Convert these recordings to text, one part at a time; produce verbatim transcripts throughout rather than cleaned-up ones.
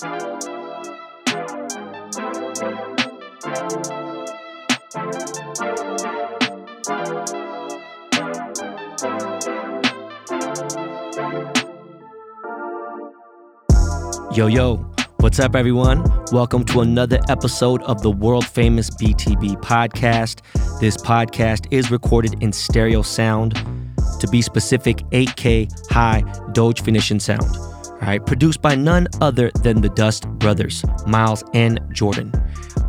Yo, yo, what's up, everyone? Welcome to another episode of the world famous B T B podcast. This podcast is recorded in stereo sound, to be specific, eight K high Doge Phoenician sound. All right, produced by none other than the Dust Brothers, Miles and Jordan.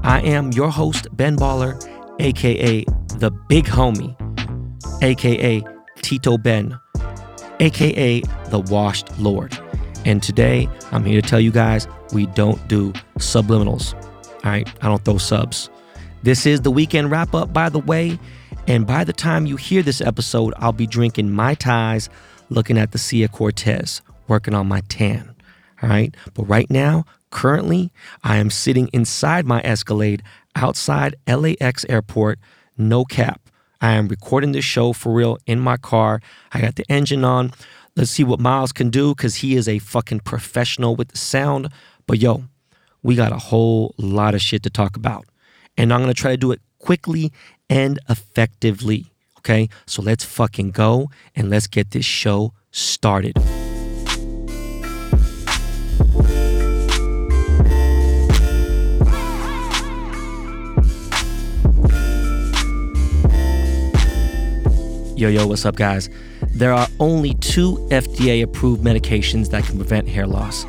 I am your host, Ben Baller, aka the Big Homie, aka Tito Ben, aka the Washed Lord. And today, I'm here to tell you guys, we don't do subliminals. All right, I don't throw subs. This is the weekend wrap up, by the way. And by the time you hear this episode, I'll be drinking Mai Tais, looking at the Sea of Cortez, working on my tan. All right, but right now, currently, I am sitting inside my Escalade outside L A X airport, no cap. I am recording this show for real in my car. I got the engine on. Let's see what Miles can do, because he is a fucking professional with the sound. But yo, we got a whole lot of shit to talk about. And I'm going to try to do it quickly and effectively. Okay, so let's fucking go and let's get this show started. Yo, yo, what's up, guys? There are only two F D A-approved medications that can prevent hair loss.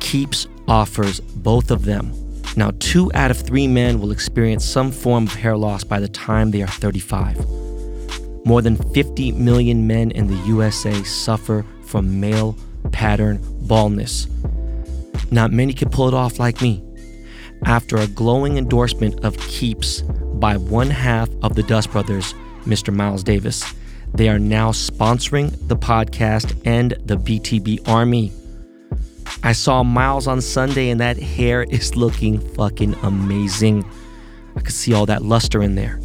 Keeps offers both of them. Now, two out of three men will experience some form of hair loss by the time they are thirty-five. More than fifty million men in the U S A suffer from male pattern baldness. Not many can pull it off like me. After a glowing endorsement of Keeps by one half of the Dust Brothers, Mister Miles Davis, they are now sponsoring the podcast and the B T B Army. I saw Miles on Sunday and that hair is looking fucking amazing. I could see all that luster in there.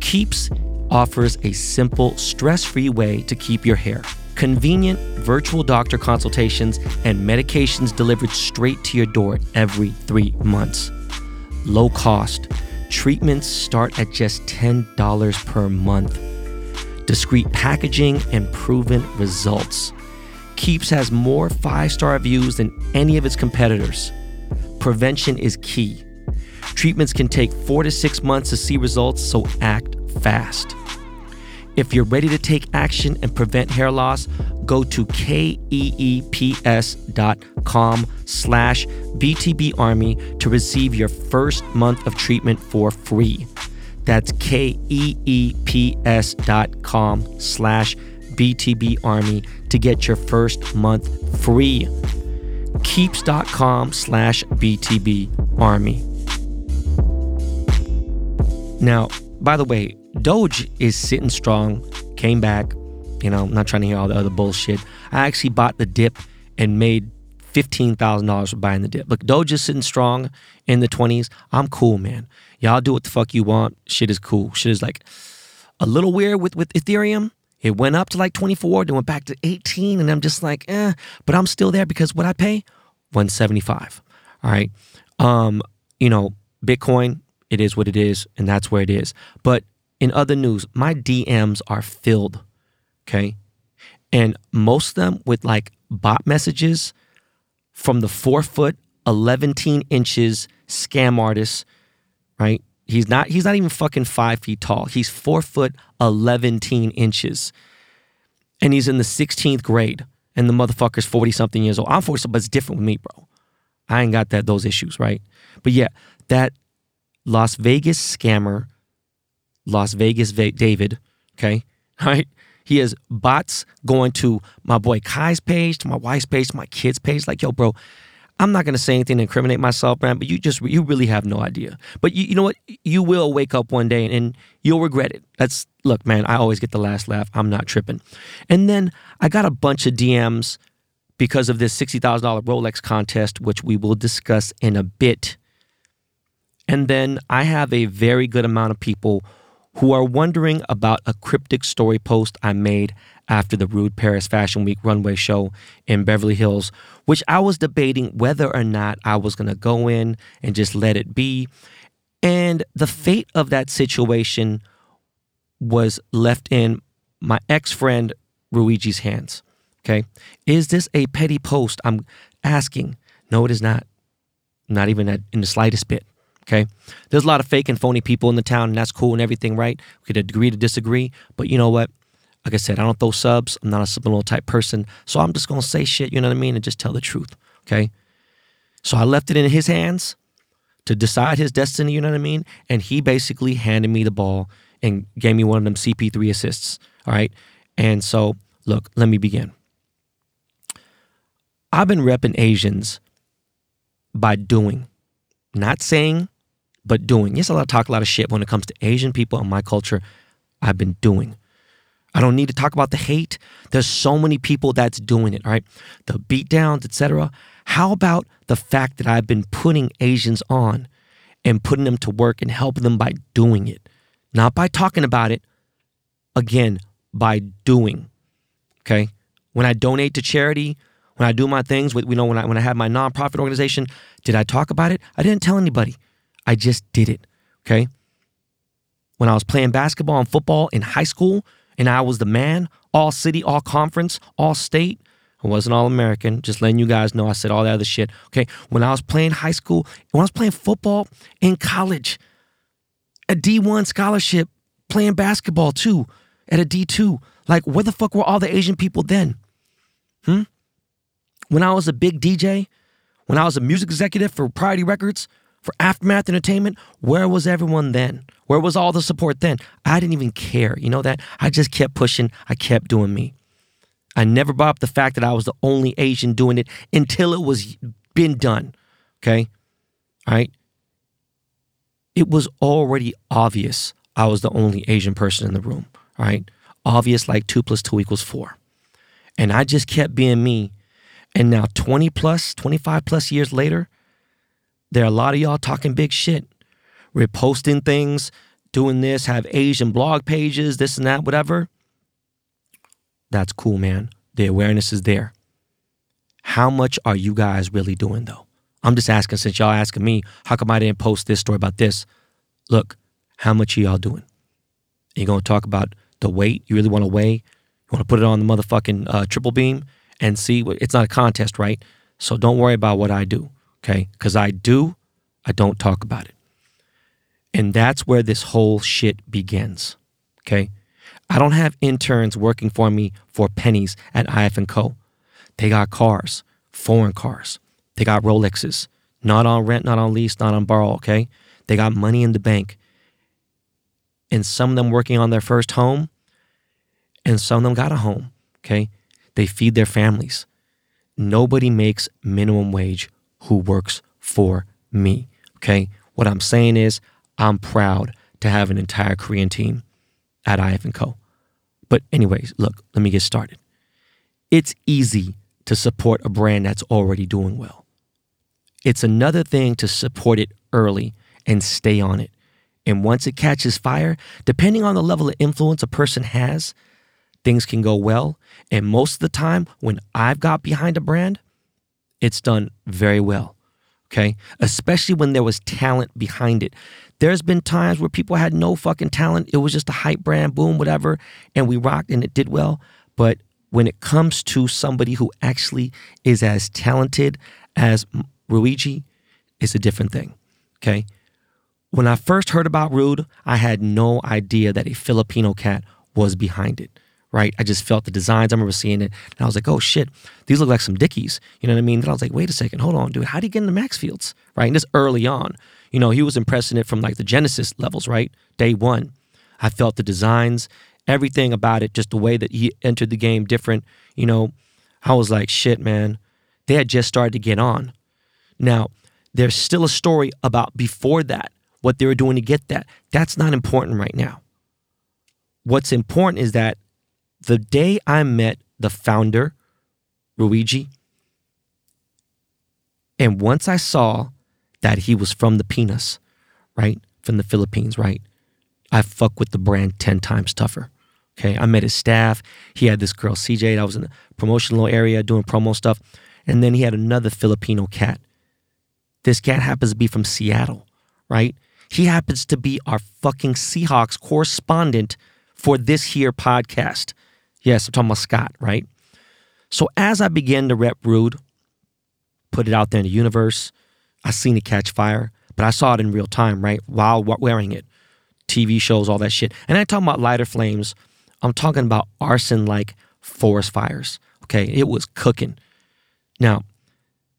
Keeps offers a simple, stress-free way to keep your hair. Convenient virtual doctor consultations and medications delivered straight to your door every three months. Low cost. Treatments start at just ten dollars per month. Discreet packaging and proven results. Keeps has more five-star reviews than any of its competitors. Prevention is key. Treatments can take four to six months to see results, so act fast. If you're ready to take action and prevent hair loss, go to keeps.com slash btbarmy to receive your first month of treatment for free. That's keeps.com slash btbarmy to get your first month free. Keeps.com slash btbarmy. Now, by the way, Doge is sitting strong, came back. You know, I'm not trying to hear all the other bullshit. I actually bought the dip and made fifteen thousand dollars for buying the dip. Look, Doge is sitting strong in the twenties. I'm cool, man. Y'all do what the fuck you want. Shit is cool. Shit is like a little weird with, with Ethereum. It went up to like twenty-four, then went back to eighteen, and I'm just like, eh. But I'm still there because what I pay? one seventy-five. All right. Um, you know, Bitcoin, it is what it is, and that's where it is. But in other news, my D Ms are filled, okay? And most of them with like bot messages from the four foot, eleven inches scam artist, right? He's not he's not even fucking five feet tall. He's four foot, eleven inches. And he's in the sixteenth grade, and the motherfucker's forty something years old. I'm forty something, but it's different with me, bro. I ain't got that those issues, right? But yeah, that Las Vegas scammer, Las Vegas Va- David, okay, all right? He has bots going to my boy Kai's page, to my wife's page, to my kid's page. Like, yo, bro, I'm not going to say anything to incriminate myself, man, but you just, you really have no idea. But you, you know what? You will wake up one day and, and you'll regret it. That's, look, man, I always get the last laugh. I'm not tripping. And then I got a bunch of D Ms because of this sixty thousand dollars Rolex contest, which we will discuss in a bit. And then I have a very good amount of people who are wondering about a cryptic story post I made after the Rude Paris Fashion Week runway show in Beverly Hills, which I was debating whether or not I was going to go in and just let it be. And the fate of that situation was left in my ex-friend Rhuigi's hands, okay? Is this a petty post? I'm asking. No, it is not. Not even in the slightest bit, okay? There's a lot of fake and phony people in the town, and that's cool and everything, right? We could agree to disagree, but you know what? Like I said, I don't throw subs. I'm not a subliminal type person, so I'm just going to say shit, you know what I mean, and just tell the truth, okay? So I left it in his hands to decide his destiny, you know what I mean? And he basically handed me the ball and gave me one of them C P three assists, all right? And so, look, let me begin. I've been repping Asians by doing, not saying, but doing. Yes, I talk a lot of shit when it comes to Asian people and my culture. I've been doing. I don't need to talk about the hate. There's so many people that's doing it, all right? The beatdowns, et cetera. How about the fact that I've been putting Asians on and putting them to work and helping them by doing it? Not by talking about it, again, by doing, okay? When I donate to charity, when I do my things, with, you know, when I, when I have my nonprofit organization, did I talk about it? I didn't tell anybody. I just did it, okay? When I was playing basketball and football in high school, and I was the man, all city, all conference, all state, I wasn't all American, just letting you guys know I said all that other shit, okay? When I was playing high school, when I was playing football in college, a D one scholarship, playing basketball too, at a D two. Like, where the fuck were all the Asian people then? Hmm? When I was a big D J, when I was a music executive for Priority Records, for Aftermath Entertainment, where was everyone then? Where was all the support then? I didn't even care, you know that? I just kept pushing, I kept doing me. I never brought up the fact that I was the only Asian doing it until it was been done, okay? All right? It was already obvious I was the only Asian person in the room, all right? Obvious like two plus two equals four. And I just kept being me. And now twenty plus, twenty-five plus years later, there are a lot of y'all talking big shit, reposting things, doing this, have Asian blog pages, this and that, whatever. That's cool, man. The awareness is there. How much are you guys really doing though? I'm just asking, since y'all asking me, how come I didn't post this story about this? Look, how much are y'all doing? You're going to talk about the weight? You really want to weigh? You want to put it on the motherfucking uh, triple beam and see? What, it's not a contest, right? So don't worry about what I do, okay? Because I do, I don't talk about it. And that's where this whole shit begins, okay? I don't have interns working for me for pennies at I F and Co. They got cars, foreign cars. They got Rolexes, not on rent, not on lease, not on borrow, okay? They got money in the bank. And some of them working on their first home, and some of them got a home, okay? They feed their families. Nobody makes minimum wage who works for me, okay? What I'm saying is I'm proud to have an entire Korean team at I F and Co. But anyways, look, let me get started. It's easy to support a brand that's already doing well. It's another thing to support it early and stay on it. And once it catches fire, depending on the level of influence a person has, things can go well. And most of the time when I've got behind a brand, it's done very well, okay? Especially when there was talent behind it. There's been times where people had no fucking talent. It was just a hype brand, boom, whatever, and we rocked and it did well. But when it comes to somebody who actually is as talented as Rhuigi, it's a different thing, okay? When I first heard about Rude, I had no idea that a Filipino cat was behind it, right? I just felt the designs. I remember seeing it, and I was like, oh, shit, these look like some Dickies. You know what I mean? Then I was like, wait a second, hold on, dude. How do you get into Maxfields, right? And this early on, you know, he was impressing it from like the Genesis levels, right? Day one. I felt the designs, everything about it, just the way that he entered the game different. You know, I was like, shit, man. They had just started to get on. Now, there's still a story about before that, what they were doing to get that. That's not important right now. What's important is that the day I met the founder, Rhuigi, and once I saw that he was from the Pinas, right? From the Philippines, right? I fuck with the brand ten times tougher, Okay, I met his staff. He had this girl, C J, that was in the promotional area doing promo stuff. And then he had another Filipino cat. This cat happens to be from Seattle, right? He happens to be our fucking Seahawks correspondent for this here podcast. Yes, I'm talking about Scott, right? So as I began to rep Rude, put it out there in the universe, I seen it catch fire, but I saw it in real time, right? While wearing it, T V shows, all that shit. And I talk about lighter flames. I'm talking about arson like forest fires, okay? It was cooking. Now,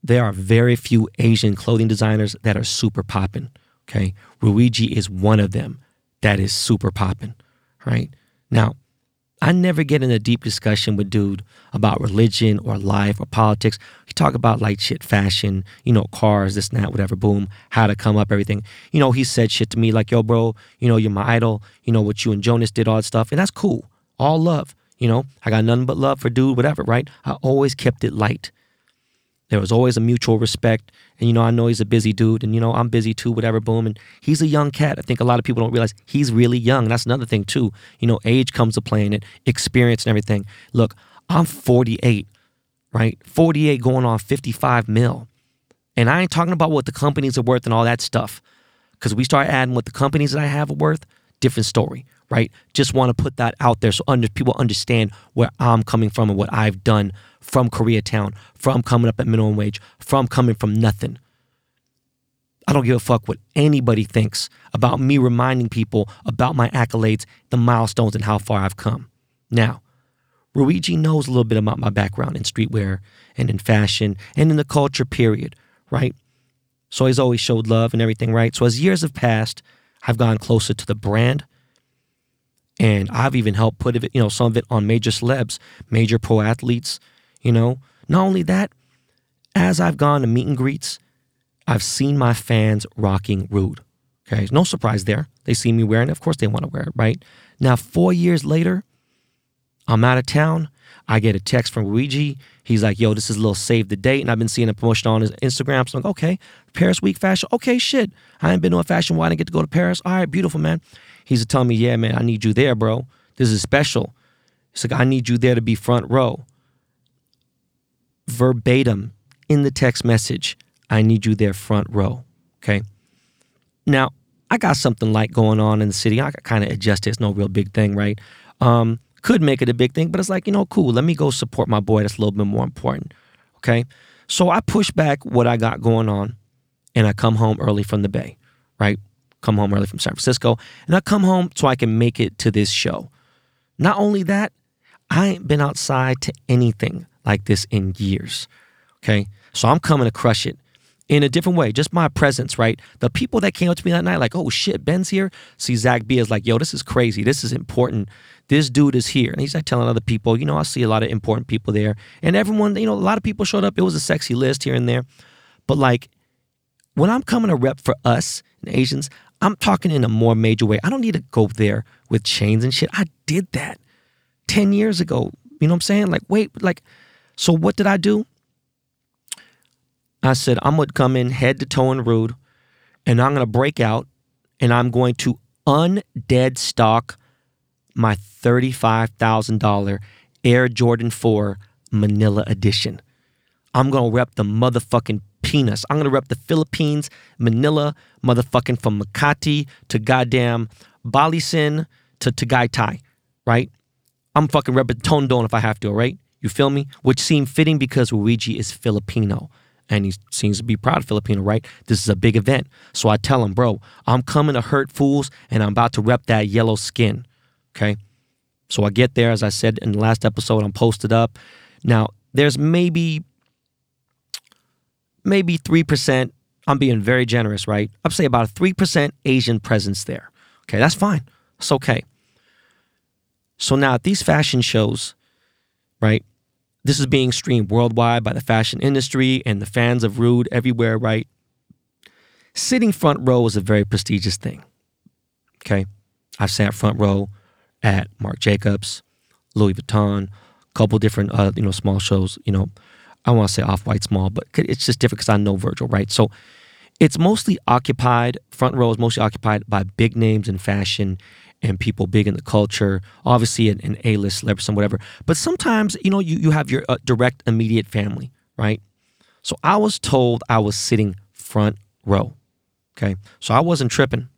there are very few Asian clothing designers that are super popping, okay? Rhuigi is one of them that is super popping, right? Now, I never get in a deep discussion with dude about religion or life or politics. We talk about like shit, fashion, you know, cars, this and that, whatever, boom, how to come up, everything. You know, he said shit to me like, yo, bro, you know, you're my idol. You know, what you and Jonas did, all that stuff. And that's cool. All love, you know. I got nothing but love for dude, whatever, right? I always kept it light. There was always a mutual respect. And, you know, I know he's a busy dude and, you know, I'm busy too, whatever, boom. And he's a young cat. I think a lot of people don't realize he's really young. And that's another thing too. You know, age comes to play in it, experience and everything. Look, I'm forty-eight, right? forty-eight going on fifty-five mil. And I ain't talking about what the companies are worth and all that stuff. Because we start adding what the companies that I have are worth, different story, right? Just want to put that out there so under, people understand where I'm coming from and what I've done from Koreatown, from coming up at minimum wage, from coming from nothing. I don't give a fuck what anybody thinks about me reminding people about my accolades, the milestones, and how far I've come. Now, Rhuigi knows a little bit about my background in streetwear and in fashion and in the culture period, right? So he's always showed love and everything, right? So as years have passed, I've gone closer to the brand. And I've even helped put it, you know, some of it on major celebs, major pro athletes, you know. Not only that, as I've gone to meet and greets, I've seen my fans rocking Rude. Okay, no surprise there. They see me wearing it. Of course they want to wear it, right? Now, four years later, I'm out of town. I get a text from Rhuigi. He's like, yo, this is a little save the date. And I've been seeing a promotion on his Instagram. So I'm like, okay, Paris Week fashion. Okay, shit. I ain't been to a fashion week. I didn't get to go to Paris. All right, beautiful, man. He's telling me, yeah, man, I need you there, bro. This is special. It's like, I need you there to be front row. Verbatim in the text message, I need you there front row, okay? Now, I got something like going on in the city. I kind of adjusted. It's no real big thing, right? Um, could make it a big thing, but it's like, you know, cool, let me go support my boy. That's a little bit more important, okay? So I push back what I got going on, and I come home early from the Bay, right? Come home early from San Francisco, and I come home so I can make it to this show. Not only that, I ain't been outside to anything like this in years, okay? So I'm coming to crush it in a different way, just my presence, right? The people that came up to me that night, like, oh shit, Ben's here. See, Zach B is like, yo, this is crazy. This is important. This dude is here. And he's like telling other people, you know, I see a lot of important people there. And everyone, you know, a lot of people showed up. It was a sexy list here and there. But like, when I'm coming to rep for us and Asians, I'm talking in a more major way. I don't need to go there with chains and shit. I did that ten years ago. You know what I'm saying? Like, wait, like, so what did I do? I said, I'm going to come in head to toe and Rude, and I'm going to break out, and I'm going to undead stock my thirty-five thousand dollars Air Jordan four Manila edition. I'm going to rep the motherfucking penis. I'm going to rep the Philippines, Manila, motherfucking from Makati to goddamn Bali Sin to Tagaytay, right? I'm fucking repping Tondo if I have to, all right? You feel me? Which seemed fitting because Luigi is Filipino. And he seems to be proud of Filipino, right? This is a big event. So I tell him, bro, I'm coming to hurt fools and I'm about to rep that yellow skin, okay? So I get there, as I said in the last episode, I'm posted up. Now, there's maybe, maybe three percent, I'm being very generous, right? I'd say about a three percent Asian presence there. Okay, that's fine. It's okay. So now at these fashion shows, right? This is being streamed worldwide by the fashion industry and the fans of Rude everywhere, right? Sitting front row is a very prestigious thing, okay? I've sat front row at Marc Jacobs, Louis Vuitton, a couple different, uh, you know, small shows, you know. I want to say off-white small, but it's just different because I know Virgil, right? So it's mostly occupied, front row is mostly occupied by big names in fashion and people big in the culture, obviously an, an A-list celebrity, some whatever. But sometimes, you know, you, you have your uh, direct, immediate family, right? So I was told I was sitting front row, okay? So I wasn't tripping,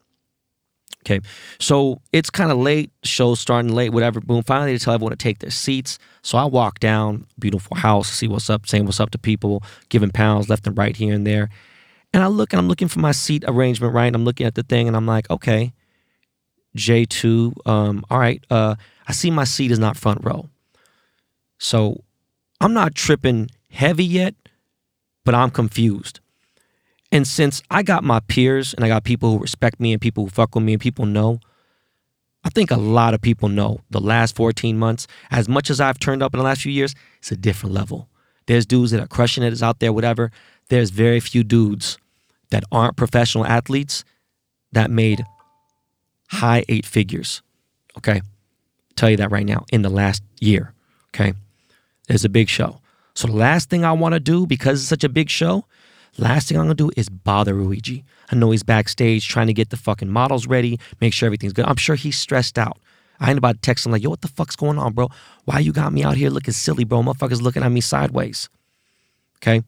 okay? So it's kind of late, show's starting late, whatever, boom. Finally, they tell everyone to take their seats. So I walk down, beautiful house, see what's up, saying what's up to people, giving pounds left and right here and there. And I look, and I'm looking for my seat arrangement, right? And I'm looking at the thing, and I'm like, okay, J two, um, all right, uh, I see my seat is not front row. So I'm not tripping heavy yet, but I'm confused. And since I got my peers, and I got people who respect me, and people who fuck with me, and people know, I think a lot of people know the last fourteen months, as much as I've turned up in the last few years, it's a different level. There's dudes that are crushing it, is out there, whatever. There's very few dudes that aren't professional athletes that made high eight figures, okay? Tell you that right now, in the last year, okay? There's a big show. So the last thing I want to do, because it's such a big show, last thing I'm going to do is bother Rhuigi. I know he's backstage trying to get the fucking models ready, make sure everything's good. I'm sure he's stressed out. I ain't about to text him like, yo, what the fuck's going on, bro? Why you got me out here looking silly, bro? Motherfuckers looking at me sideways, okay?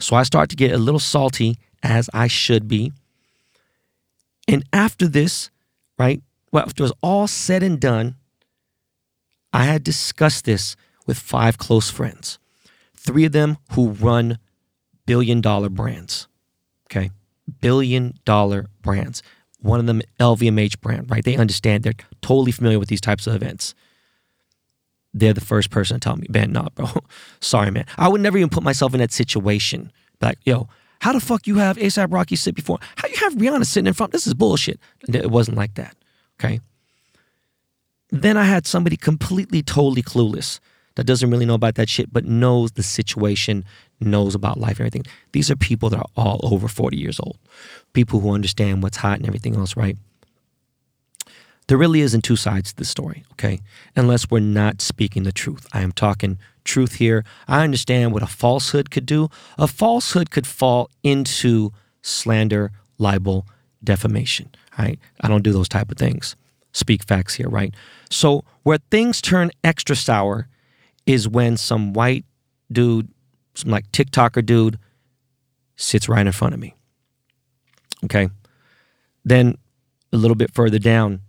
So I start to get a little salty, as I should be. And after this, right, well, after it was all said and done, I had discussed this with five close friends. Three of them who run billion-dollar brands, okay? Billion-dollar brands. One of them, L V M H brand, right? They understand. They're totally familiar with these types of events. They're the first person to tell me, Ben, nah, bro. Sorry, man. I would never even put myself in that situation. Like, yo, how the fuck you have A$AP Rocky sit before? How you have Rihanna sitting in front? This is bullshit. It wasn't like that, okay? Then I had somebody completely, totally clueless that doesn't really know about that shit, but knows the situation, knows about life and everything. These are people that are all over forty years old. People who understand what's hot and everything else, right? There really isn't two sides to the story, okay? Unless we're not speaking the truth. I am talking truth here. I understand what a falsehood could do. A falsehood could fall into slander, libel, defamation, right? I don't do those type of things. Speak facts here, right? So where things turn extra sour is when some white dude, some like TikToker dude, sits right in front of me, okay? Then a little bit further down,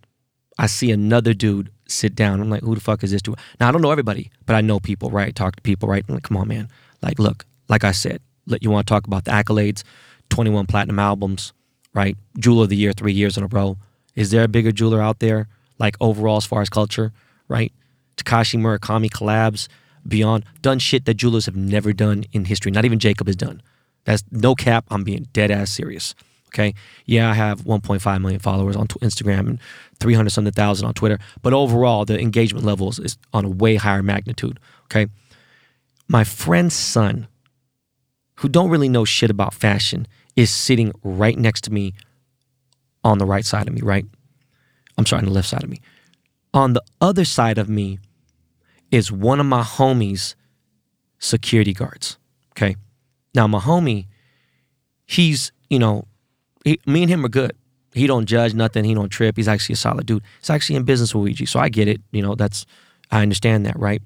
I see another dude sit down. I'm like, who the fuck is this dude? Now, I don't know everybody, but I know people, right? Talk to people, right? I'm like, come on, man. Like, look, like I said, you want to talk about the accolades, twenty-one platinum albums, right? Jeweler of the year, three years in a row. Is there a bigger jeweler out there, like overall as far as culture, right? Takashi Murakami collabs, beyond, done shit that jewelers have never done in history. Not even Jacob has done. That's no cap. I'm being dead ass serious. Okay, yeah, I have one point five million followers on Instagram and three hundred something thousand on Twitter. But overall, the engagement levels is on a way higher magnitude, okay? My friend's son, who don't really know shit about fashion, is sitting right next to me on the right side of me, right? I'm sorry, on the left side of me. On the other side of me is one of my homies' security guards, okay? Now, my homie, he's, you know... He, me and him are good. He don't judge nothing. He don't trip. He's actually a solid dude. He's actually in business with Luigi, so I get it. You know, that's, I understand that, right?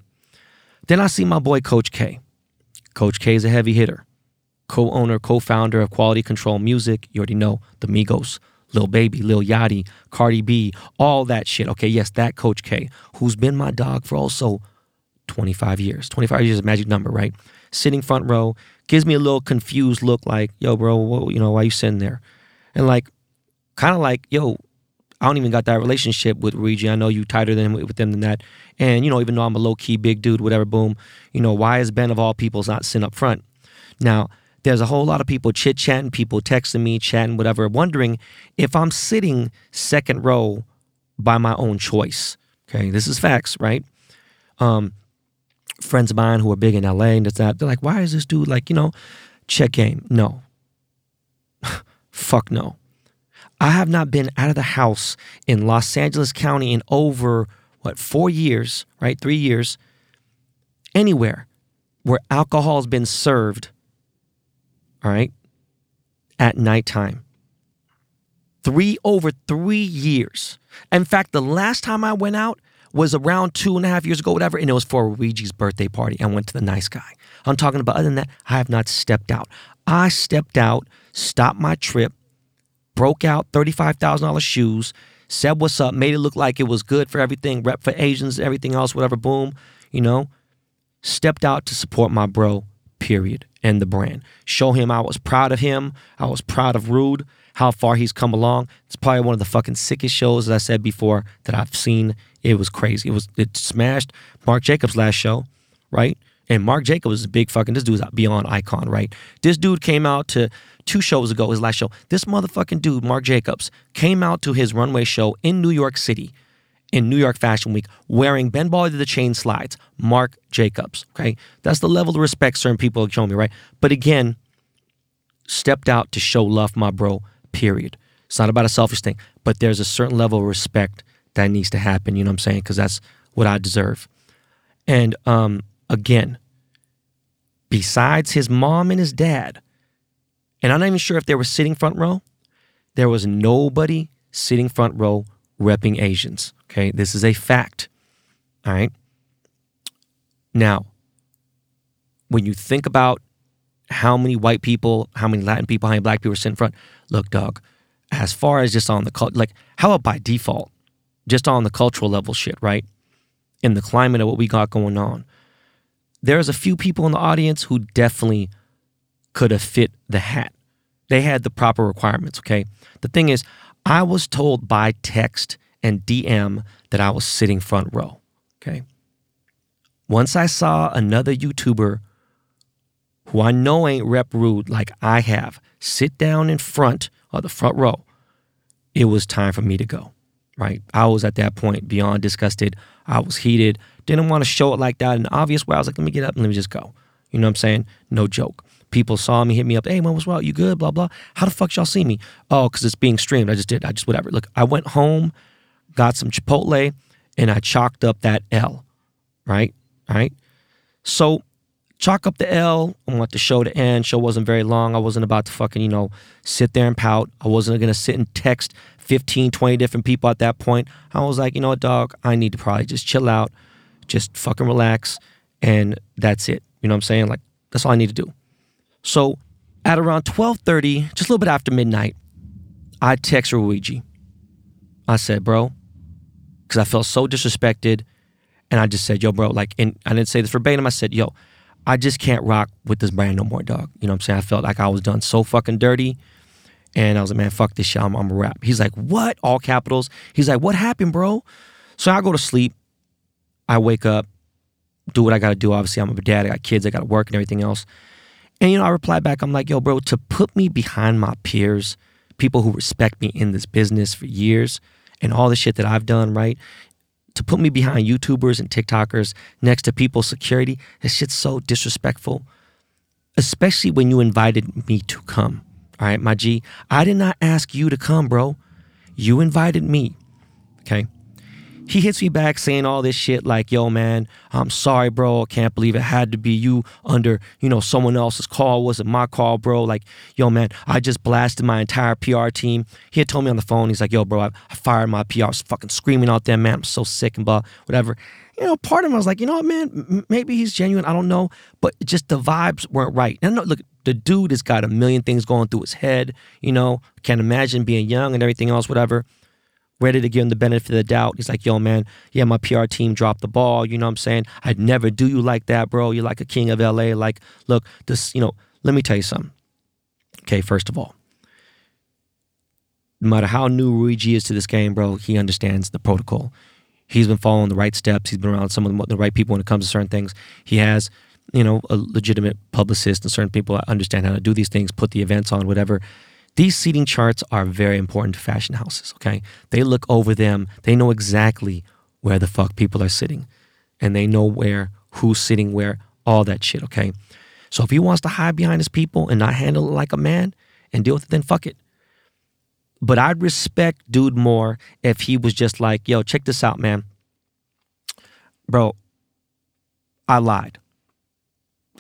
Then I see my boy Coach K. Coach K is a heavy hitter. Co-owner, co-founder of Quality Control Music. You already know, the Migos, Lil Baby, Lil Yachty, Cardi B, all that shit. Okay, yes, that Coach K, who's been my dog for also twenty-five years. twenty-five years is a magic number, right? Sitting front row, gives me a little confused look like, yo, bro, what, you know, why you sitting there? And like, kind of like, yo, I don't even got that relationship with Rhuigi. I know you tighter than with them than that. And, you know, even though I'm a low-key big dude, whatever, boom, you know, why is Ben of all people's not sitting up front? Now, there's a whole lot of people chit-chatting, people texting me, chatting, whatever, wondering if I'm sitting second row by my own choice. Okay, this is facts, right? Um, friends of mine who are big in L A and that's that, they're like, why is this dude like, you know, check game? No. Fuck no. I have not been out of the house in Los Angeles County in over, what, four years, right? Three years. Anywhere where alcohol has been served, all right, at nighttime. three over three years. In fact, the last time I went out was around two and a half years ago, whatever, and it was for Luigi's birthday party. I went to the nice guy. I'm talking about, other than that, I have not stepped out. I stepped out, stopped my trip, broke out thirty-five thousand dollars shoes, said what's up, made it look like it was good for everything, rep for Asians, everything else, whatever, boom, you know. Stepped out to support my bro, period, and the brand. Show him I was proud of him. I was proud of Rude, how far he's come along. It's probably one of the fucking sickest shows, as I said before, that I've seen. It was crazy. It was it smashed Marc Jacobs' last show, right? And Marc Jacobs is a big fucking, this dude's beyond icon, right? This dude came out to, two shows ago, his last show. This motherfucking dude, Marc Jacobs, came out to his runway show in New York City, in New York Fashion Week, wearing Ben Baller to the Chain Slides, Marc Jacobs, okay? That's the level of respect certain people have shown me, right? But again, stepped out to show love, my bro, period. It's not about a selfish thing, but there's a certain level of respect that needs to happen, you know what I'm saying? Because that's what I deserve. And um, again, besides his mom and his dad, and I'm not even sure if they were sitting front row, there was nobody sitting front row repping Asians, okay? This is a fact, all right? Now, when you think about how many white people, how many Latin people, how many black people are sitting front, look, dog, as far as just on the culture, like, how about by default, just on the cultural level shit, right? In the climate of what we got going on, there's a few people in the audience who definitely could have fit the hat. They had the proper requirements, okay? The thing is, I was told by text and D M that I was sitting front row, okay? Once I saw another YouTuber who I know ain't rep Rude like I have sit down in front of the front row, it was time for me to go, right? I was at that point beyond disgusted. I was heated. Didn't want to show it like that in an obvious way. I was like, let me get up and let me just go. You know what I'm saying? No joke. People saw me, hit me up. Hey, man, what's wrong? You good? Blah, blah. How the fuck y'all see me? Oh, because it's being streamed. I just did. I just whatever. Look, I went home, got some Chipotle, and I chalked up that L, right? All right? So chalk up the L. I want the show to end. Show wasn't very long. I wasn't about to fucking, you know, sit there and pout. I wasn't going to sit and text fifteen, twenty different people at that point. I was like, you know what, dog? I need to probably just chill out, just fucking relax, and that's it. You know what I'm saying? Like, that's all I need to do. So at around twelve thirty, just a little bit after midnight, I text Rhuigi. I said, bro, because I felt so disrespected. And I just said, yo, bro, like, and I didn't say this verbatim. I said, yo, I just can't rock with this brand no more, dog. You know what I'm saying? I felt like I was done so fucking dirty. And I was like, man, fuck this shit. I'm, I'm a rap. He's like, what? All capitals. He's like, what happened, bro? So I go to sleep. I wake up, do what I got to do. Obviously, I'm a dad. I got kids. I got to work and everything else. And, you know, I replied back. I'm like, yo, bro, to put me behind my peers, people who respect me in this business for years and all the shit that I've done, right? To put me behind YouTubers and TikTokers next to people's security, that shit's so disrespectful, especially when you invited me to come, all right, my G? I did not ask you to come, bro. You invited me, okay? He hits me back saying all this shit like, yo, man, I'm sorry, bro. I can't believe it had to be you under, you know, someone else's call. It wasn't my call, bro. Like, yo, man, I just blasted my entire P R team. He had told me on the phone, he's like, yo, bro, I, I fired my P R. I was fucking screaming out there, man. I'm so sick and blah, whatever. You know, part of him, I was like, you know what, man, maybe he's genuine. I don't know. But just the vibes weren't right. And no, look, the dude has got a million things going through his head. You know, can't imagine being young and everything else, whatever. Ready to give him the benefit of the doubt. He's like, yo, man, yeah, my P R team dropped the ball. You know what I'm saying? I'd never do you like that, bro. You're like a king of L A. Like, look, this, you know, let me tell you something. Okay, first of all, no matter how new Rhuigi is to this game, bro, he understands the protocol. He's been following the right steps. He's been around some of the right people when it comes to certain things. He has, you know, a legitimate publicist and certain people that understand how to do these things, put the events on, whatever. These seating charts are very important to fashion houses, okay? They look over them. They know exactly where the fuck people are sitting. And they know where, who's sitting where, all that shit, okay? So if he wants to hide behind his people and not handle it like a man and deal with it, then fuck it. But I'd respect dude more if he was just like, yo, check this out, man. Bro, I lied.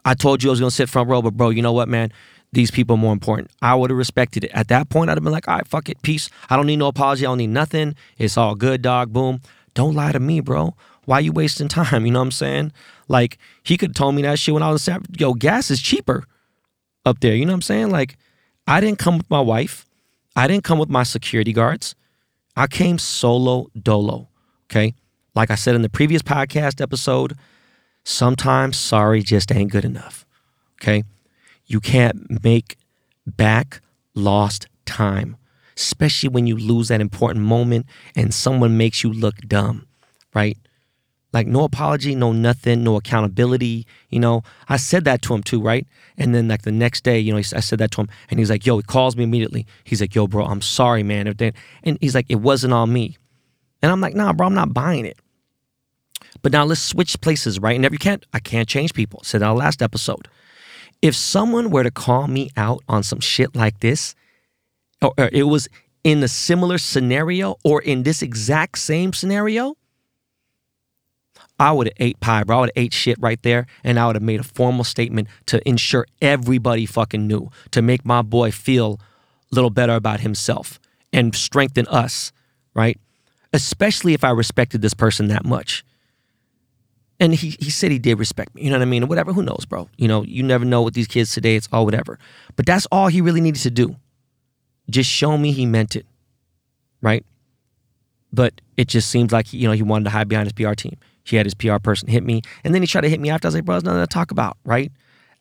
I told you I was going to sit front row, but bro, you know what, man? these people are more important. I would have respected it. At that point, I'd have been like, all right, fuck it, peace. I don't need no apology. I don't need nothing. It's all good, dog, boom. Don't lie to me, bro. Why you wasting time? You know what I'm saying? Like, he could have told me that shit when I was in yo, gas is cheaper up there. You know what I'm saying? Like, I didn't come with my wife. I didn't come with my security guards. I came solo dolo, okay? Like I said in the previous podcast episode, sometimes sorry just ain't good enough, okay? You can't make back lost time, especially when you lose that important moment and someone makes you look dumb, right? Like, no apology, no nothing, no accountability, you know? I said that to him too, right? And then, like, the next day, you know, I said that to him, and he's like, yo, he calls me immediately. He's like, yo, bro, I'm sorry, man. And he's like, it wasn't on me. And I'm like, nah, bro, I'm not buying it. But now let's switch places, right? And if you can't, I can't change people. I said that last episode. If someone were to call me out on some shit like this, or, or it was in a similar scenario or in this exact same scenario, I would have ate pie, bro. I would have ate shit right there, and I would have made a formal statement to ensure everybody fucking knew, to make my boy feel a little better about himself and strengthen us, right? Especially if I respected this person that much. And he he said he did respect me, you know what I mean? Whatever, who knows, bro? You know, you never know with these kids today, it's all whatever. But that's all he really needed to do. Just show me he meant it, right? But it just seems like, you know, he wanted to hide behind his P R team. He had his P R person hit me, and then he tried to hit me after. I was like, bro, there's nothing to talk about, right?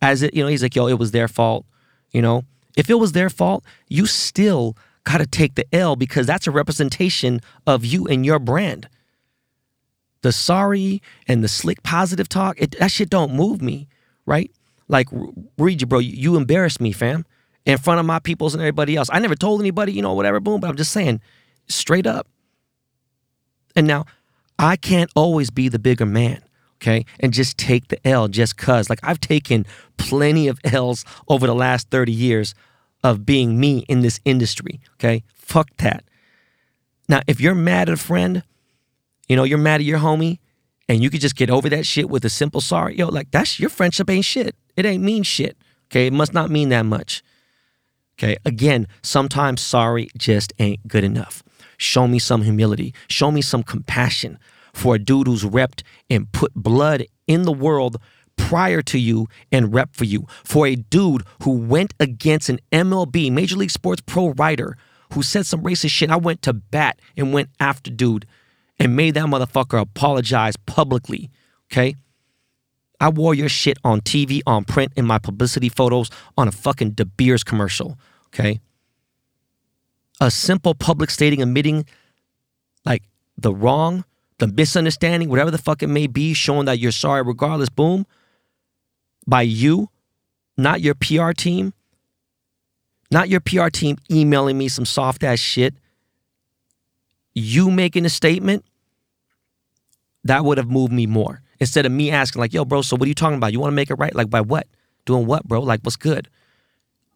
As it, you know, he's like, yo, it was their fault, you know? If it was their fault, you still gotta take the L, because that's a representation of you and your brand. The sorry and the slick positive talk, it, that shit don't move me, right? Like, Rhuigi, bro, you, you embarrassed me, fam, in front of my peoples and everybody else. I never told anybody, you know, whatever, boom, but I'm just saying, straight up. And now, I can't always be the bigger man, okay? And just take the L just cuz. Like, I've taken plenty of L's over the last thirty years of being me in this industry, okay? Fuck that. Now, if you're mad at a friend, you know, you're mad at your homie, and you could just get over that shit with a simple sorry, yo, like, that's, your friendship ain't shit. It ain't mean shit, okay? It must not mean that much, okay? Again, sometimes sorry just ain't good enough. Show me some humility. Show me some compassion for a dude who's repped and put blood in the world prior to you and rep for you. For a dude who went against an M L B, Major League Sports pro writer, who said some racist shit. I went to bat and went after dude and made that motherfucker apologize publicly, okay? I wore your shit on T V, on print, in my publicity photos, on a fucking De Beers commercial, okay? A simple public stating, admitting, like, the wrong, the misunderstanding, whatever the fuck it may be, showing that you're sorry regardless, boom, by you, not your P R team, not your P R team emailing me some soft-ass shit, you making a statement, that would have moved me more. Instead of me asking, like, yo, bro, so what are you talking about? You want to make it right? Like, by what? Doing what, bro? Like, what's good?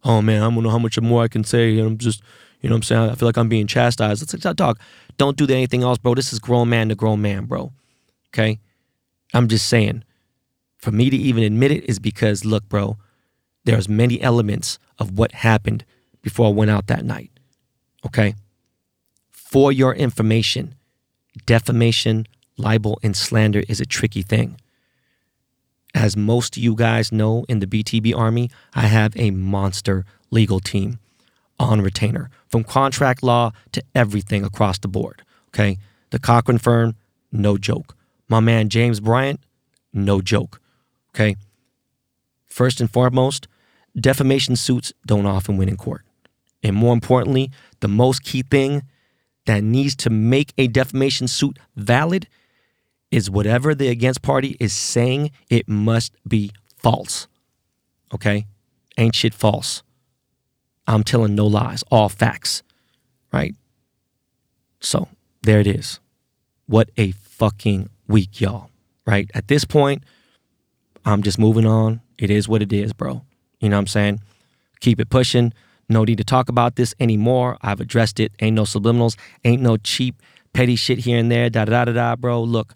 Oh, man, I don't know how much more I can say. I'm just... You know what I'm saying? I feel like I'm being chastised. It's like, dog, don't do anything else, bro. This is grown man to grown man, bro. Okay? I'm just saying, for me to even admit it is because, look, bro, there's many elements of what happened before I went out that night. Okay? For your information, defamation, libel, and slander is a tricky thing. As most of you guys know, in the B T B Army, I have a monster legal team on retainer, from contract law to everything across the board, okay? The Cochran firm, no joke. My man James Bryant, no joke, okay? First and foremost, defamation suits don't often win in court. And more importantly, the most key thing that needs to make a defamation suit valid is whatever the against party is saying, it must be false, okay? Ain't shit false. I'm telling no lies, all facts, right? So, there it is. What a fucking week, y'all, right? At this point, I'm just moving on. It is what it is, bro. You know what I'm saying? Keep it pushing. No need to talk about this anymore. I've addressed it. Ain't no subliminals. Ain't no cheap, petty shit here and there, da-da-da-da, bro. Look,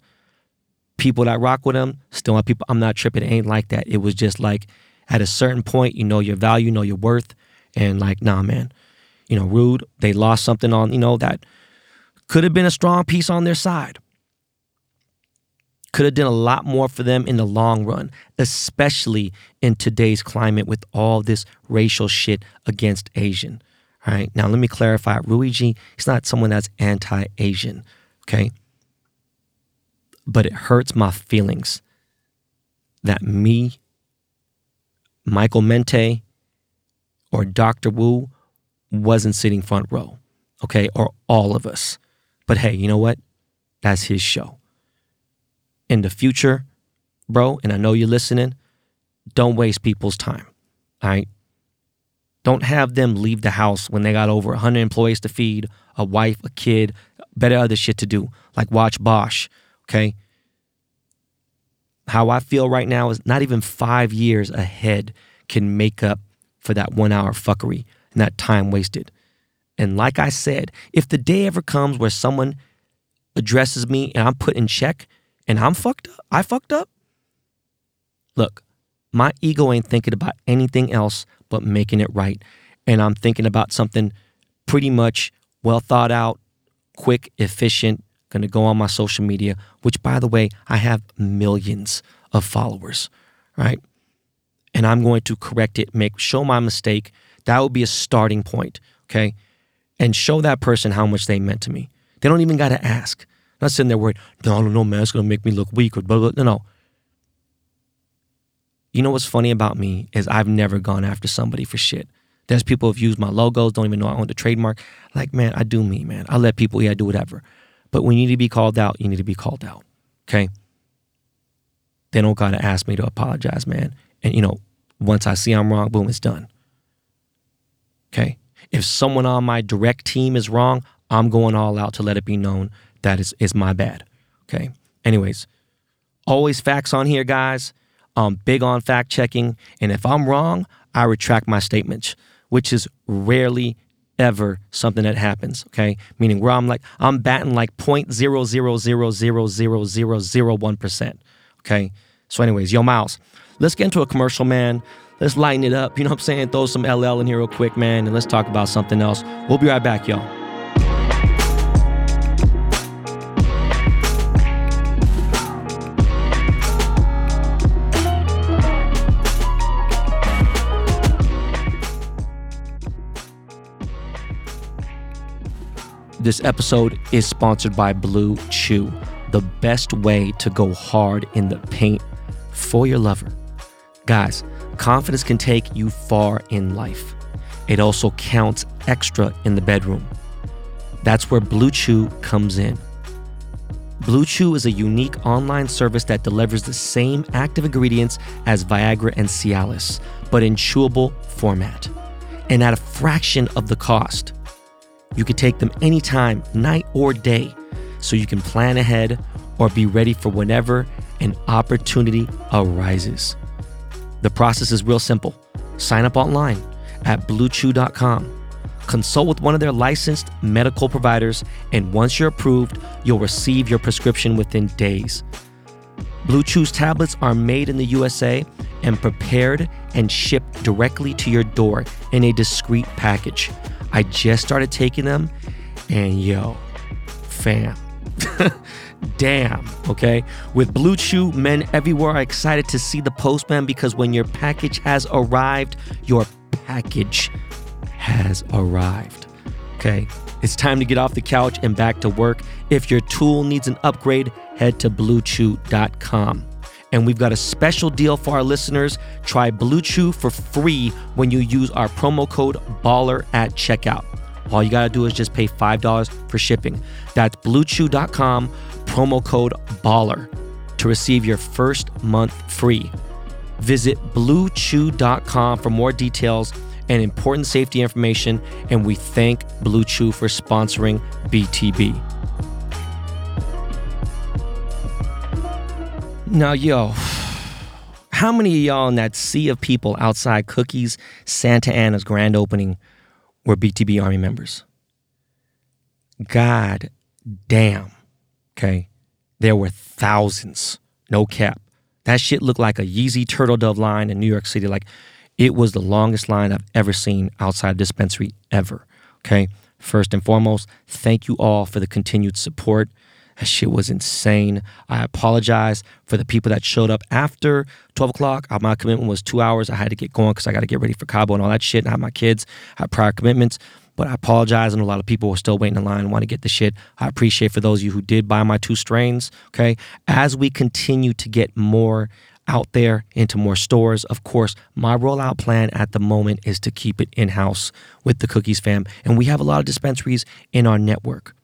people that rock with him, still my people. I'm not tripping. It ain't like that. It was just like, at a certain point, you know your value, you know your worth, and like, nah, man, you know, Rude, they lost something on, you know, that could have been a strong piece on their side. Could have done a lot more for them in the long run, especially in today's climate with all this racial shit against Asian. All right, now let me clarify. Rhuigi, he's not someone that's anti-Asian, okay? But it hurts my feelings that me, Michael Mente, or Doctor Wu wasn't sitting front row, okay? Or all of us. But hey, you know what? That's his show. In the future, bro, and I know you're listening, don't waste people's time, all right? Don't have them leave the house when they got over one hundred employees to feed, a wife, a kid, better other shit to do, like watch Bosch, okay? How I feel right now is not even five years ahead can make up for that one-hour fuckery and that time wasted. And like I said, if the day ever comes where someone addresses me and I'm put in check, and I'm fucked up. I fucked up. Look, my ego ain't thinking about anything else but making it right. And I'm thinking about something pretty much well thought out, quick, efficient, going to go on my social media, which, by the way, I have millions of followers, right? And I'm going to correct it, make show my mistake. That would be a starting point, okay? And show that person how much they meant to me. They don't even got to ask. I'm not sitting there worried, no, no, no, man, it's going to make me look weak or blah, blah, no, no. You know what's funny about me is I've never gone after somebody for shit. There's people who've used my logos, don't even know I own the trademark. Like, man, I do me, man. I let people, yeah, I do whatever. But when you need to be called out, you need to be called out, okay? They don't got to ask me to apologize, man. And, you know, once I see I'm wrong, boom, it's done, okay? If someone on my direct team is wrong, I'm going all out to let it be known that is, is my bad, okay? Anyways, always facts on here, guys. I'm big on fact-checking, and if I'm wrong, I retract my statements, which is rarely ever something that happens, okay? Meaning where I'm like, I'm batting like zero point zero zero zero zero zero zero zero one percent, okay? So anyways, yo, Miles, let's get into a commercial, man. Let's lighten it up, you know what I'm saying? Throw some L L in here real quick, man, and let's talk about something else. We'll be right back, y'all. This episode is sponsored by Blue Chew, the best way to go hard in the paint for your lover. Guys, confidence can take you far in life. It also counts extra in the bedroom. That's where Blue Chew comes in. Blue Chew is a unique online service that delivers the same active ingredients as Viagra and Cialis, but in chewable format and at a fraction of the cost. You can take them anytime, night or day, so you can plan ahead or be ready for whenever an opportunity arises. The process is real simple. Sign up online at blue chew dot com. Consult with one of their licensed medical providers, and once you're approved, you'll receive your prescription within days. Blue Chew's tablets are made in the U S A and prepared and shipped directly to your door in a discreet package. I just started taking them, and yo, fam, damn, okay? With Blue Chew, men everywhere are excited to see the postman because when your package has arrived, your package has arrived, okay? It's time to get off the couch and back to work. If your tool needs an upgrade, head to blue chew dot com. And we've got a special deal for our listeners. Try Blue Chew for free when you use our promo code BALLER at checkout. All you gotta do is just pay five dollars for shipping. That's blue chew dot com, promo code BALLER to receive your first month free. Visit blue chew dot com for more details and important safety information. And we thank Blue Chew for sponsoring B T B. Now, yo, how many of y'all in that sea of people outside Cookies, Santa Ana's grand opening were B T B Army members? God damn, okay? There were thousands, no cap, That shit looked like a Yeezy Turtle Dove line in New York City. Like, it was the longest line I've ever seen outside a dispensary ever, okay? First and foremost, thank you all for the continued support. That shit was insane. I apologize for the people that showed up after twelve o'clock. My commitment was two hours. I had to get going because I got to get ready for Cabo and all that shit. And I had my kids. I had prior commitments. But I apologize. And a lot of people were still waiting in line and want to get the shit. I appreciate for those of you who did buy my two strains, okay? As we continue to get more out there into more stores, of course, my rollout plan at the moment is to keep it in-house with the Cookies fam. And we have a lot of dispensaries in our network.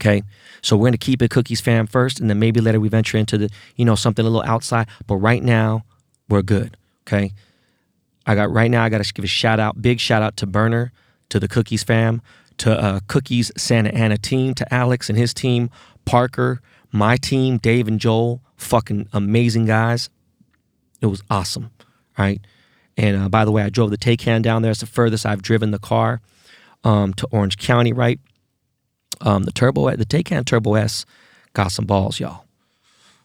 Okay, so we're going to keep it Cookies fam first, and then maybe later we venture into the, you know, something a little outside. But right now, we're good. Okay, I got right now. I got to give a shout out, big shout out to Burner, to the Cookies fam, to uh, Cookies Santa Ana team, to Alex and his team, Parker, my team, Dave and Joel, fucking amazing guys. It was awesome, right? And uh, by the way, I drove the Taycan down there. It's the furthest I've driven the car um, to Orange County, right? Um, the turbo, the Taycan Turbo S got some balls, y'all.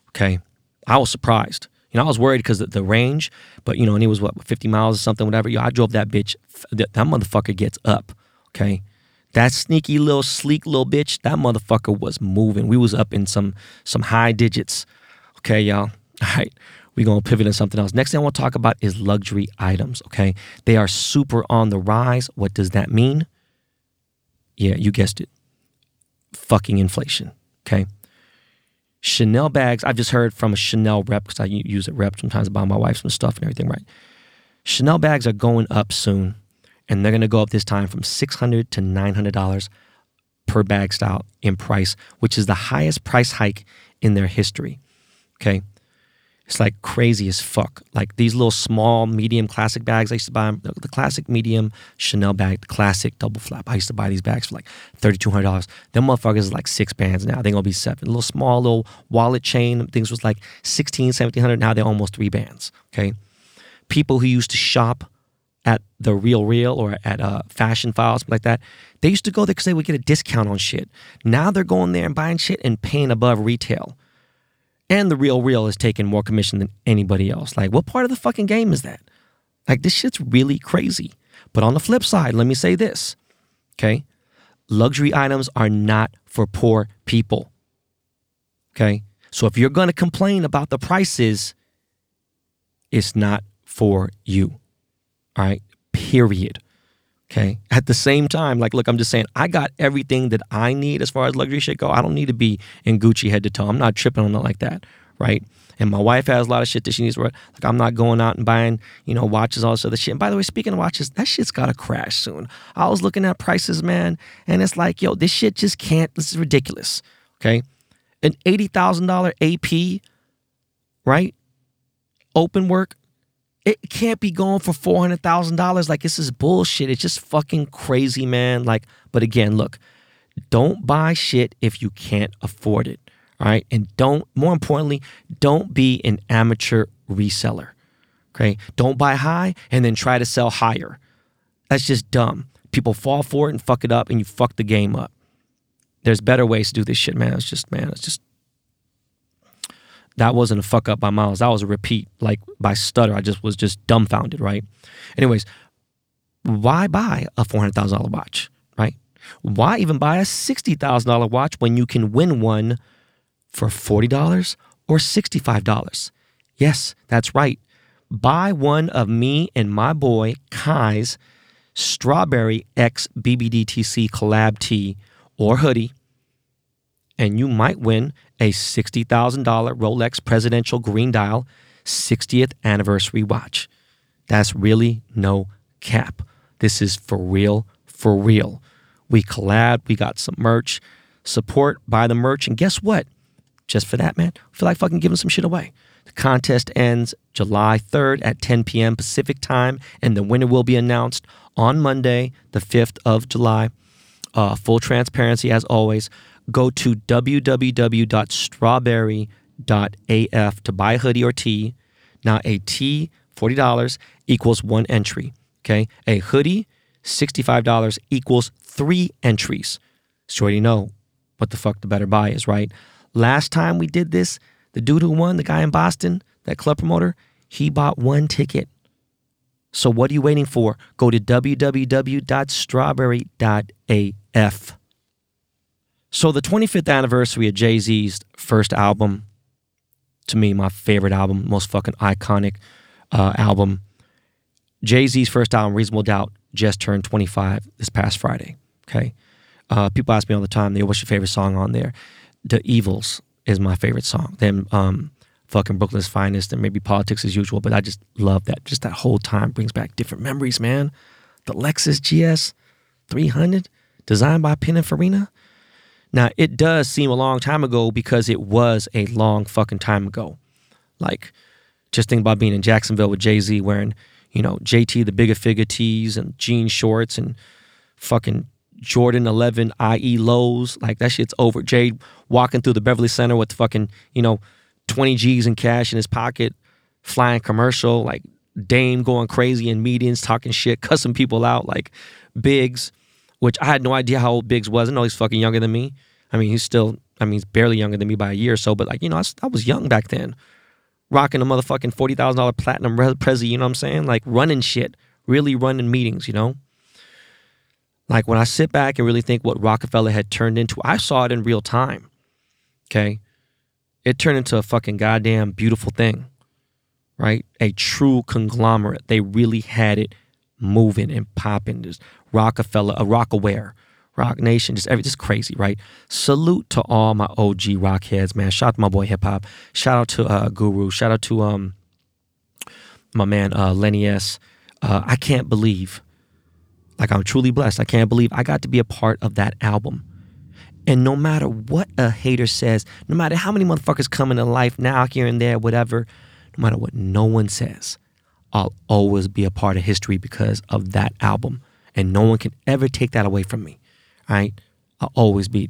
Okay. I was surprised. You know, I was worried because of the range, but you know, and it was what, fifty miles or something, whatever. Yo, I drove that bitch. That motherfucker gets up. Okay. That sneaky little sleek little bitch, that motherfucker was moving. We was up in some, some high digits. Okay, y'all. All right. We're going to pivot into something else. Next thing I want to talk about is luxury items. Okay. They are super on the rise. What does that mean? Yeah, you guessed it. Fucking inflation, okay? Chanel bags, I've just heard from a Chanel rep, because I use a rep sometimes to buy my wife some stuff and everything, right? Chanel bags are going up soon, and they're going to go up this time from six hundred dollars to nine hundred dollars per bag style in price, which is the highest price hike in their history, okay? It's like crazy as fuck. Like these little small, medium classic bags. I used to buy them, the classic medium Chanel bag, the classic double flap. I used to buy these bags for like thirty-two hundred dollars. Them motherfuckers is like six bands now. They're going to be seven. Little small, little wallet chain. Things was like sixteen, seventeen hundred. Now they're almost three bands, okay? People who used to shop at the Real Real or at uh, Fashion Files, like that, they used to go there because they would get a discount on shit. Now they're going there and buying shit and paying above retail. And the Real Real is taking more commission than anybody else. Like, what part of the fucking game is that? Like, this shit's really crazy. But on the flip side, let me say this, okay? Luxury items are not for poor people, okay? So if you're going to complain about the prices, it's not for you, all right? Period, okay? At the same time, like, look, I'm just saying, I got everything that I need as far as luxury shit go. I don't need to be in Gucci head to toe. I'm not tripping on it like that, right? And my wife has a lot of shit that she needs to wear. Like, I'm not going out and buying, you know, watches, all this other shit. And by the way, speaking of watches, that shit's got to crash soon. I was looking at prices, man, and it's like, yo, this shit just can't, this is ridiculous, okay? An eighty thousand dollar A P, right? Open work. It can't be going for four hundred thousand dollars. Like, this is bullshit. It's just fucking crazy, man. Like, but again, look, don't buy shit if you can't afford it, all right? And don't, more importantly, don't be an amateur reseller, okay? Don't buy high and then try to sell higher. That's just dumb. People fall for it and fuck it up, and you fuck the game up. There's better ways to do this shit, man. It's just, man, it's just, that wasn't a fuck up by Miles. That was a repeat, like by Stutter. I just was just dumbfounded, right? Anyways, why buy a four hundred thousand dollar watch, right? Why even buy a sixty thousand dollar watch when you can win one for forty dollars or sixty-five dollars? Yes, that's right. Buy one of me and my boy Kai's Strawberry X B B D T C collab tee or hoodie, and you might win a sixty thousand dollar Rolex Presidential Green Dial sixtieth anniversary watch. That's really no cap. This is for real, for real. We collabed, we got some merch, support, buy the merch, and guess what? Just for that, man, I feel like fucking giving some shit away. The contest ends July third at ten p.m. Pacific time, and the winner will be announced on Monday, the fifth of July. Uh, full transparency, as always. Go to w w w dot strawberry dot a f to buy a hoodie or tee. Now a tee, forty dollars, equals one entry, okay? A hoodie, sixty-five dollars, equals three entries. So you already know what the fuck the better buy is, right? Last time we did this, The dude who won, the guy in Boston, that club promoter, he bought one ticket. So what are you waiting for? Go to w w w dot strawberry dot a f. So the twenty-fifth anniversary of Jay-Z's first album, to me, my favorite album, most fucking iconic uh, album. Jay-Z's first album, Reasonable Doubt, just turned twenty-five this past Friday, okay? Uh, people ask me all the time, they what's your favorite song on there? The Evils is my favorite song. Then um, fucking Brooklyn's Finest and maybe Politics as Usual, but I just love that. Just that whole time brings back different memories, man. The Lexus G S three hundred, designed by Pininfarina. Now, it does seem a long time ago because it was a long fucking time ago. Like, just think about being in Jacksonville with Jay-Z wearing, you know, J T, the bigger figure tees and jean shorts and fucking Jordan eleven, I E lows. Like, that shit's over. Jay walking through the Beverly Center with fucking, you know, twenty G's in cash in his pocket, flying commercial, like Dame going crazy in meetings, talking shit, cussing people out, like Biggs, which I had no idea how old Biggs was. I know he's fucking younger than me. I mean, he's still, I mean, he's barely younger than me by a year or so, but like, you know, I, I was young back then. Rocking a motherfucking forty thousand dollars platinum Prezi, you know what I'm saying? Like running shit, really running meetings, you know? Like when I sit back and really think what Rockefeller had turned into, I saw it in real time, okay? It turned into a fucking goddamn beautiful thing, right? A true conglomerate. They really had it moving and popping. There's Rockefeller, a Rockaware, Rock Nation, just every, just crazy, right? Salute to all my O G rock heads, man. Shout out to my boy Hip Hop. Shout out to uh, Guru. Shout out to um my man uh, Lenny S. Uh, I can't believe, like I'm truly blessed. I can't believe I got to be a part of that album. And no matter what a hater says, no matter how many motherfuckers come into life now, here and there, whatever, no matter what no one says, I'll always be a part of history because of that album. And no one can ever take that away from me. All right? I'll always be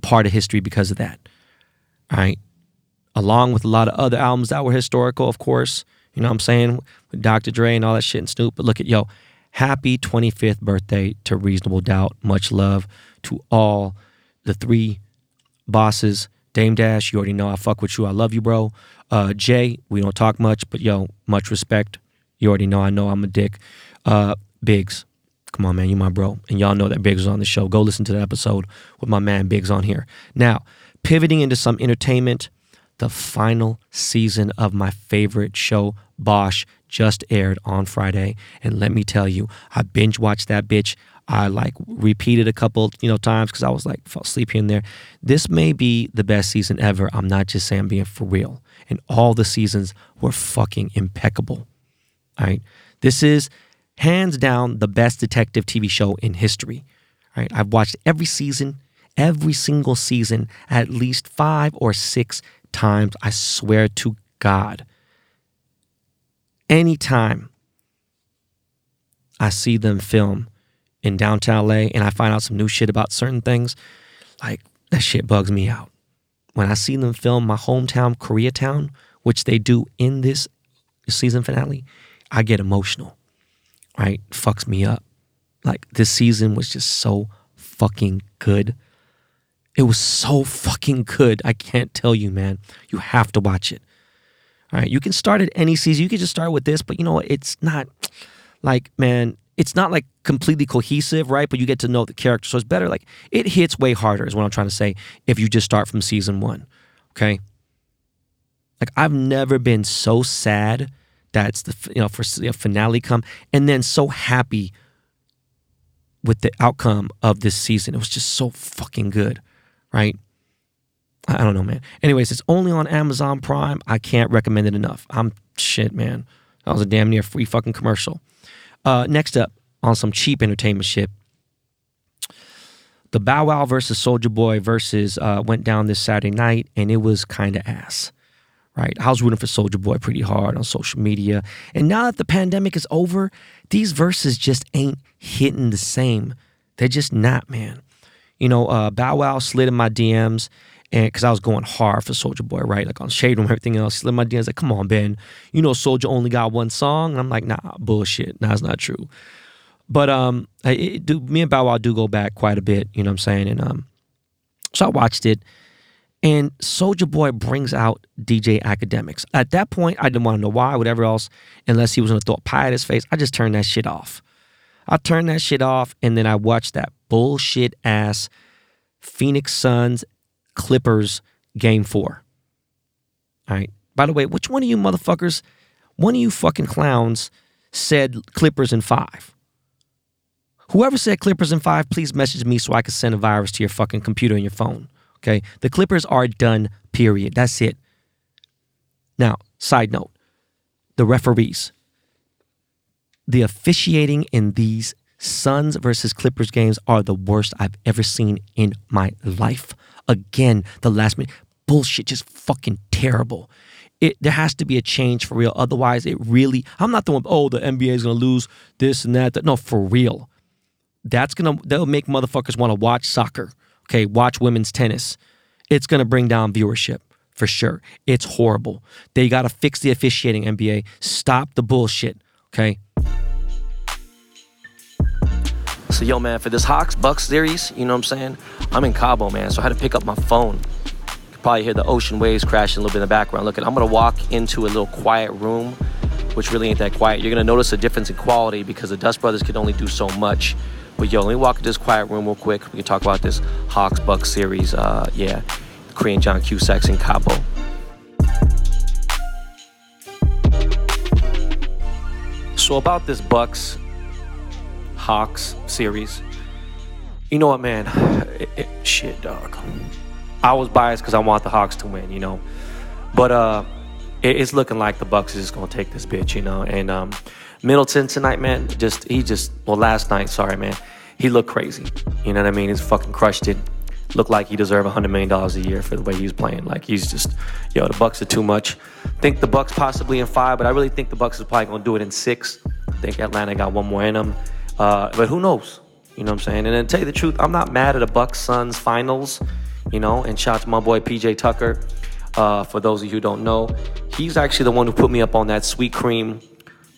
part of history because of that. All right? Along with a lot of other albums that were historical, of course. You know what I'm saying? With Doctor Dre and all that shit and Snoop. But look at, yo, happy twenty-fifth birthday to Reasonable Doubt. Much love to all the three bosses. Dame Dash, you already know I fuck with you. I love you, bro. Uh, Jay, we don't talk much, but yo, much respect. You already know I know I'm a dick. Uh, Biggs. Come on, man, you my bro. And y'all know that Biggs was on the show. Go listen to the episode with my man Biggs on here. Now, pivoting into some entertainment, the final season of my favorite show, Bosch, just aired on Friday. And let me tell you, I binge watched that bitch. I like repeated a couple, you know, times because I was like, fell asleep here and there. This may be the best season ever. I'm not just saying, I'm being for real. And all the seasons were fucking impeccable. All right. This is hands down the best detective T V show in history. Right? I've watched every season, every single season, at least five or six times. I swear to God. Anytime I see them film in downtown L A and I find out some new shit about certain things, like that shit bugs me out. When I see them film my hometown, Koreatown, which they do in this season finale, I get emotional. Right? Fucks me up. Like, this season was just so fucking good. It was so fucking good. I can't tell you, man. You have to watch it. All right? You can start at any season. You can just start with this, but you know what? It's not like, man, it's not like completely cohesive, right? But you get to know the character, so it's better. Like, it hits way harder is what I'm trying to say if you just start from season one, okay? Like, I've never been so sad that's the, you know, for the finale come, and then so happy with the outcome of this season. It was just so fucking good, right? I don't know, man. Anyways, it's only on Amazon Prime. I can't recommend it enough. I'm, shit, man. That was a damn near free fucking commercial. Uh, next up, on some cheap entertainment shit, the Bow Wow versus Soulja Boy versus uh, went down this Saturday night, and it was kind of ass. Right, I was rooting for Soulja Boy pretty hard on social media. And now that the pandemic is over, these verses just ain't hitting the same. They're just not, man. You know, uh, Bow Wow slid in my D Ms and because I was going hard for Soulja Boy, right? Like on Shade Room, everything else, slid in my D Ms like, come on, Ben. You know Soulja only got one song. And I'm like, nah, bullshit. Nah, it's not true. But um, it, do, me and Bow Wow do go back quite a bit, you know what I'm saying? And um, so I watched it. And Soulja Boy brings out D J Akademiks. At that point, I didn't want to know why, whatever else, unless he was going to throw a pie at his face. I just turned that shit off. I turned that shit off, and then I watched that bullshit-ass Phoenix Suns Clippers Game four. All right. By the way, which one of you motherfuckers, one of you fucking clowns said Clippers in five? Whoever said Clippers in five, please message me so I can send a virus to your fucking computer and your phone. Okay, the Clippers are done, period. That's it. Now, side note, the referees. The officiating in these Suns versus Clippers games are the worst I've ever seen in my life. Again, the last minute bullshit, just fucking terrible. It, there has to be a change for real. Otherwise, it really, I'm not the one, oh, the N B A is going to lose this and that. that. No, for real. That's going to, that'll make motherfuckers want to watch soccer. Okay, watch women's tennis. It's going to bring down viewership for sure. It's horrible. They got to fix the officiating, N B A. Stop the bullshit, okay? So, yo, man, for this Hawks-Bucks series, you know what I'm saying? I'm in Cabo, man, so I had to pick up my phone. You can probably hear the ocean waves crashing a little bit in the background. Look, I'm going to walk into a little quiet room, which really ain't that quiet. You're going to notice a difference in quality because the Dust Brothers could only do so much. But yo, let me walk into this quiet room real quick. We can talk about this Hawks-Bucks series. Uh, yeah, Korean John Cusack in Cabo. So about this Bucks-Hawks series, you know what, man? It, it, shit, dog. I was biased because I want the Hawks to win, you know. But uh, it, it's looking like the Bucks is just gonna take this bitch, you know, and um. Middleton tonight, man, just, he just, well, last night, sorry, man, he looked crazy. You know what I mean? He's fucking crushed it. Looked like he deserved one hundred million dollars a year for the way he was playing. Like, he's just, yo, the Bucks are too much. Think the Bucks possibly in five, but I really think the Bucks is probably going to do it in six. I think Atlanta got one more in them. Uh, but who knows? You know what I'm saying? And then to tell you the truth, I'm not mad at the Bucks-Suns finals, you know, and shout out to my boy P J Tucker. Uh, for those of you who don't know, he's actually the one who put me up on that sweet cream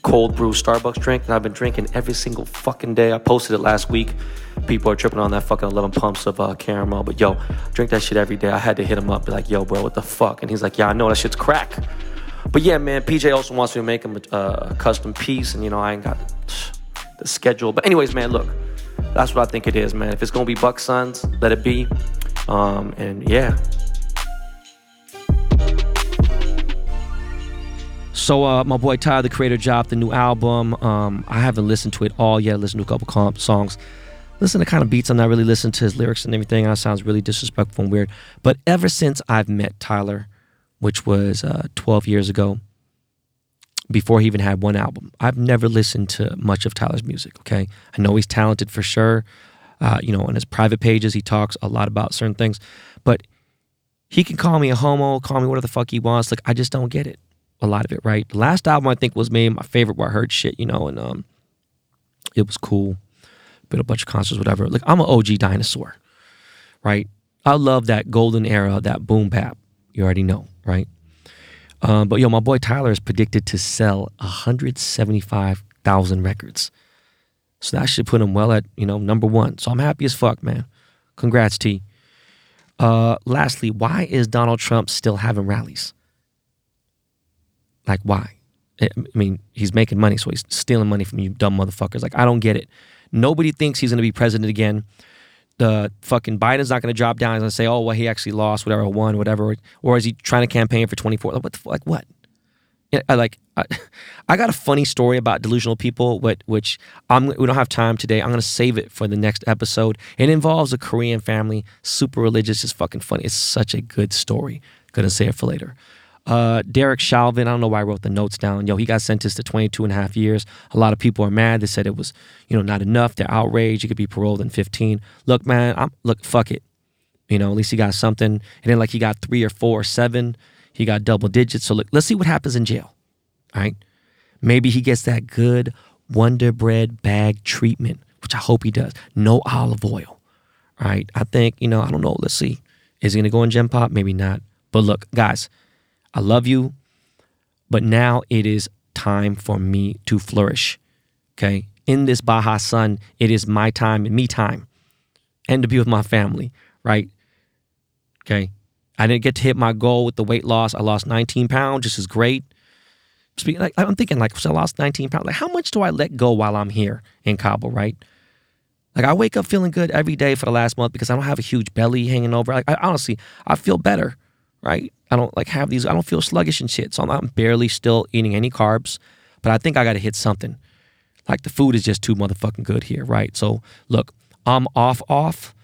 cold brew Starbucks drink that I've been drinking every single fucking day. I posted it last week. People are tripping on that fucking eleven pumps of uh, caramel. But yo, drink that shit every day. I had to hit him up, be like, yo, bro, what the fuck? And he's like, yeah, I know that shit's crack. But yeah, man, P J also wants me to make him a, uh, a custom piece. And, you know, I ain't got the schedule. But anyways, man, look, that's what I think it is, man. If it's going to be Bucks Suns, let it be. Um, and yeah. So uh, my boy Tyler, the Creator, dropped the new album. Um, I haven't listened to it all yet. I listened to a couple songs. Listen to kind of beats. I'm not really listening to his lyrics and everything. That sounds really disrespectful and weird. But ever since I've met Tyler, which was uh, twelve years ago, before he even had one album, I've never listened to much of Tyler's music, okay? I know he's talented for sure. Uh, you know, on his private pages, he talks a lot about certain things. But he can call me a homo, call me whatever the fuck he wants. Like, I just don't get it. A lot of it, right? The last album I think was maybe my favorite where I heard shit, you know, and um, it was cool. Been a bunch of concerts, whatever. Like, I'm an O G dinosaur, right? I love that golden era, that boom bap. You already know, right? Um, but yo, my boy Tyler is predicted to sell one hundred seventy-five thousand records. So that should put him well at, you know, number one. So I'm happy as fuck, man. Congrats, T. Uh, lastly, why is Donald Trump still having rallies? Like, why? I mean, he's making money, so he's stealing money from you dumb motherfuckers. Like, I don't get it. Nobody thinks he's going to be president again. The fucking Biden's not going to drop down. He's going to say, oh, well, he actually lost, whatever, won, whatever. Or is he trying to campaign for twenty-four? Like, what the fuck? Like, what? I, like, I, I got a funny story about delusional people, but, which I'm, we don't have time today. I'm going to save it for the next episode. It involves a Korean family, super religious, just fucking funny. It's such a good story. Going to save it for later. Uh, Derek Chauvin, I don't know why I wrote the notes down. Yo, he got sentenced to twenty-two and a half years. A lot of people are mad. They said it was, you know, not enough. They're outraged. He could be paroled in fifteen. Look, man, I'm, look, fuck it. You know, at least he got something. And then, like, he got three or four or seven. He got double digits. So, look, let's see what happens in jail. All right? Maybe he gets that good Wonder Bread bag treatment, which I hope he does. No olive oil. All right? I think, you know, I don't know. Let's see. Is he going to go in Gen Pop? Maybe not. But, look, guys, I love you, but now it is time for me to flourish, okay? In this Baja Sun, it is my time and me time and to be with my family, right? Okay? I didn't get to hit my goal with the weight loss. I lost nineteen pounds. This is great. Speaking, like, I'm thinking, like, so I lost nineteen pounds. Like, how much do I let go while I'm here in Cabo, right? Like, I wake up feeling good every day for the last month because I don't have a huge belly hanging over. Like, I, honestly, I feel better, right? I don't, like, have these, I don't feel sluggish and shit. So I'm, I'm barely still eating any carbs, but I think I got to hit something. Like, the food is just too motherfucking good here, right? So, look, I'm off, off,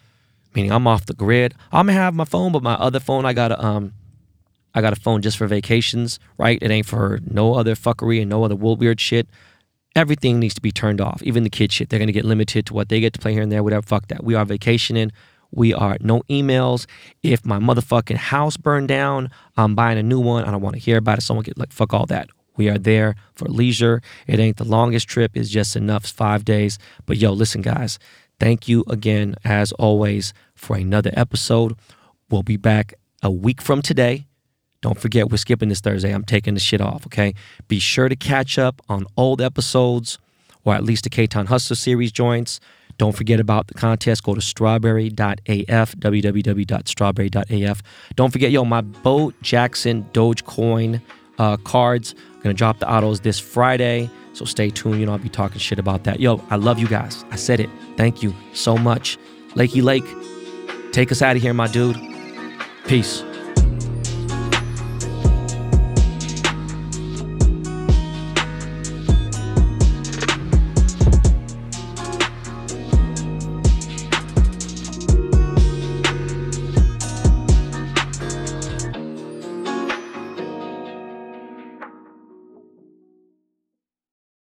meaning I'm off the grid. I'm going to have my phone, but my other phone, I got to, um, I got a phone just for vacations, right? It ain't for no other fuckery and no other weird shit. Everything needs to be turned off. Even the kid shit. They're going to get limited to what they get to play here and there, whatever. Fuck that. We are vacationing. We are no emails. If my motherfucking house burned down, I'm buying a new one. I don't want to hear about it. Someone get like, fuck all that. We are there for leisure. It ain't the longest trip. It's just enough. It's five days. But yo, listen, guys. Thank you again, as always, for another episode. We'll be back a week from today. Don't forget, we're skipping this Thursday. I'm taking the shit off, okay? Be sure to catch up on old episodes, or at least the K-Town Hustler series joints. Don't forget about the contest. Go to strawberry dot A F, w w w dot strawberry dot A F. Don't forget, yo, my Bo Jackson Dogecoin uh, cards. I'm going to drop the autos this Friday, so stay tuned. You know, I'll be talking shit about that. Yo, I love you guys. I said it. Thank you so much. Lakey Lake, take us out of here, my dude. Peace.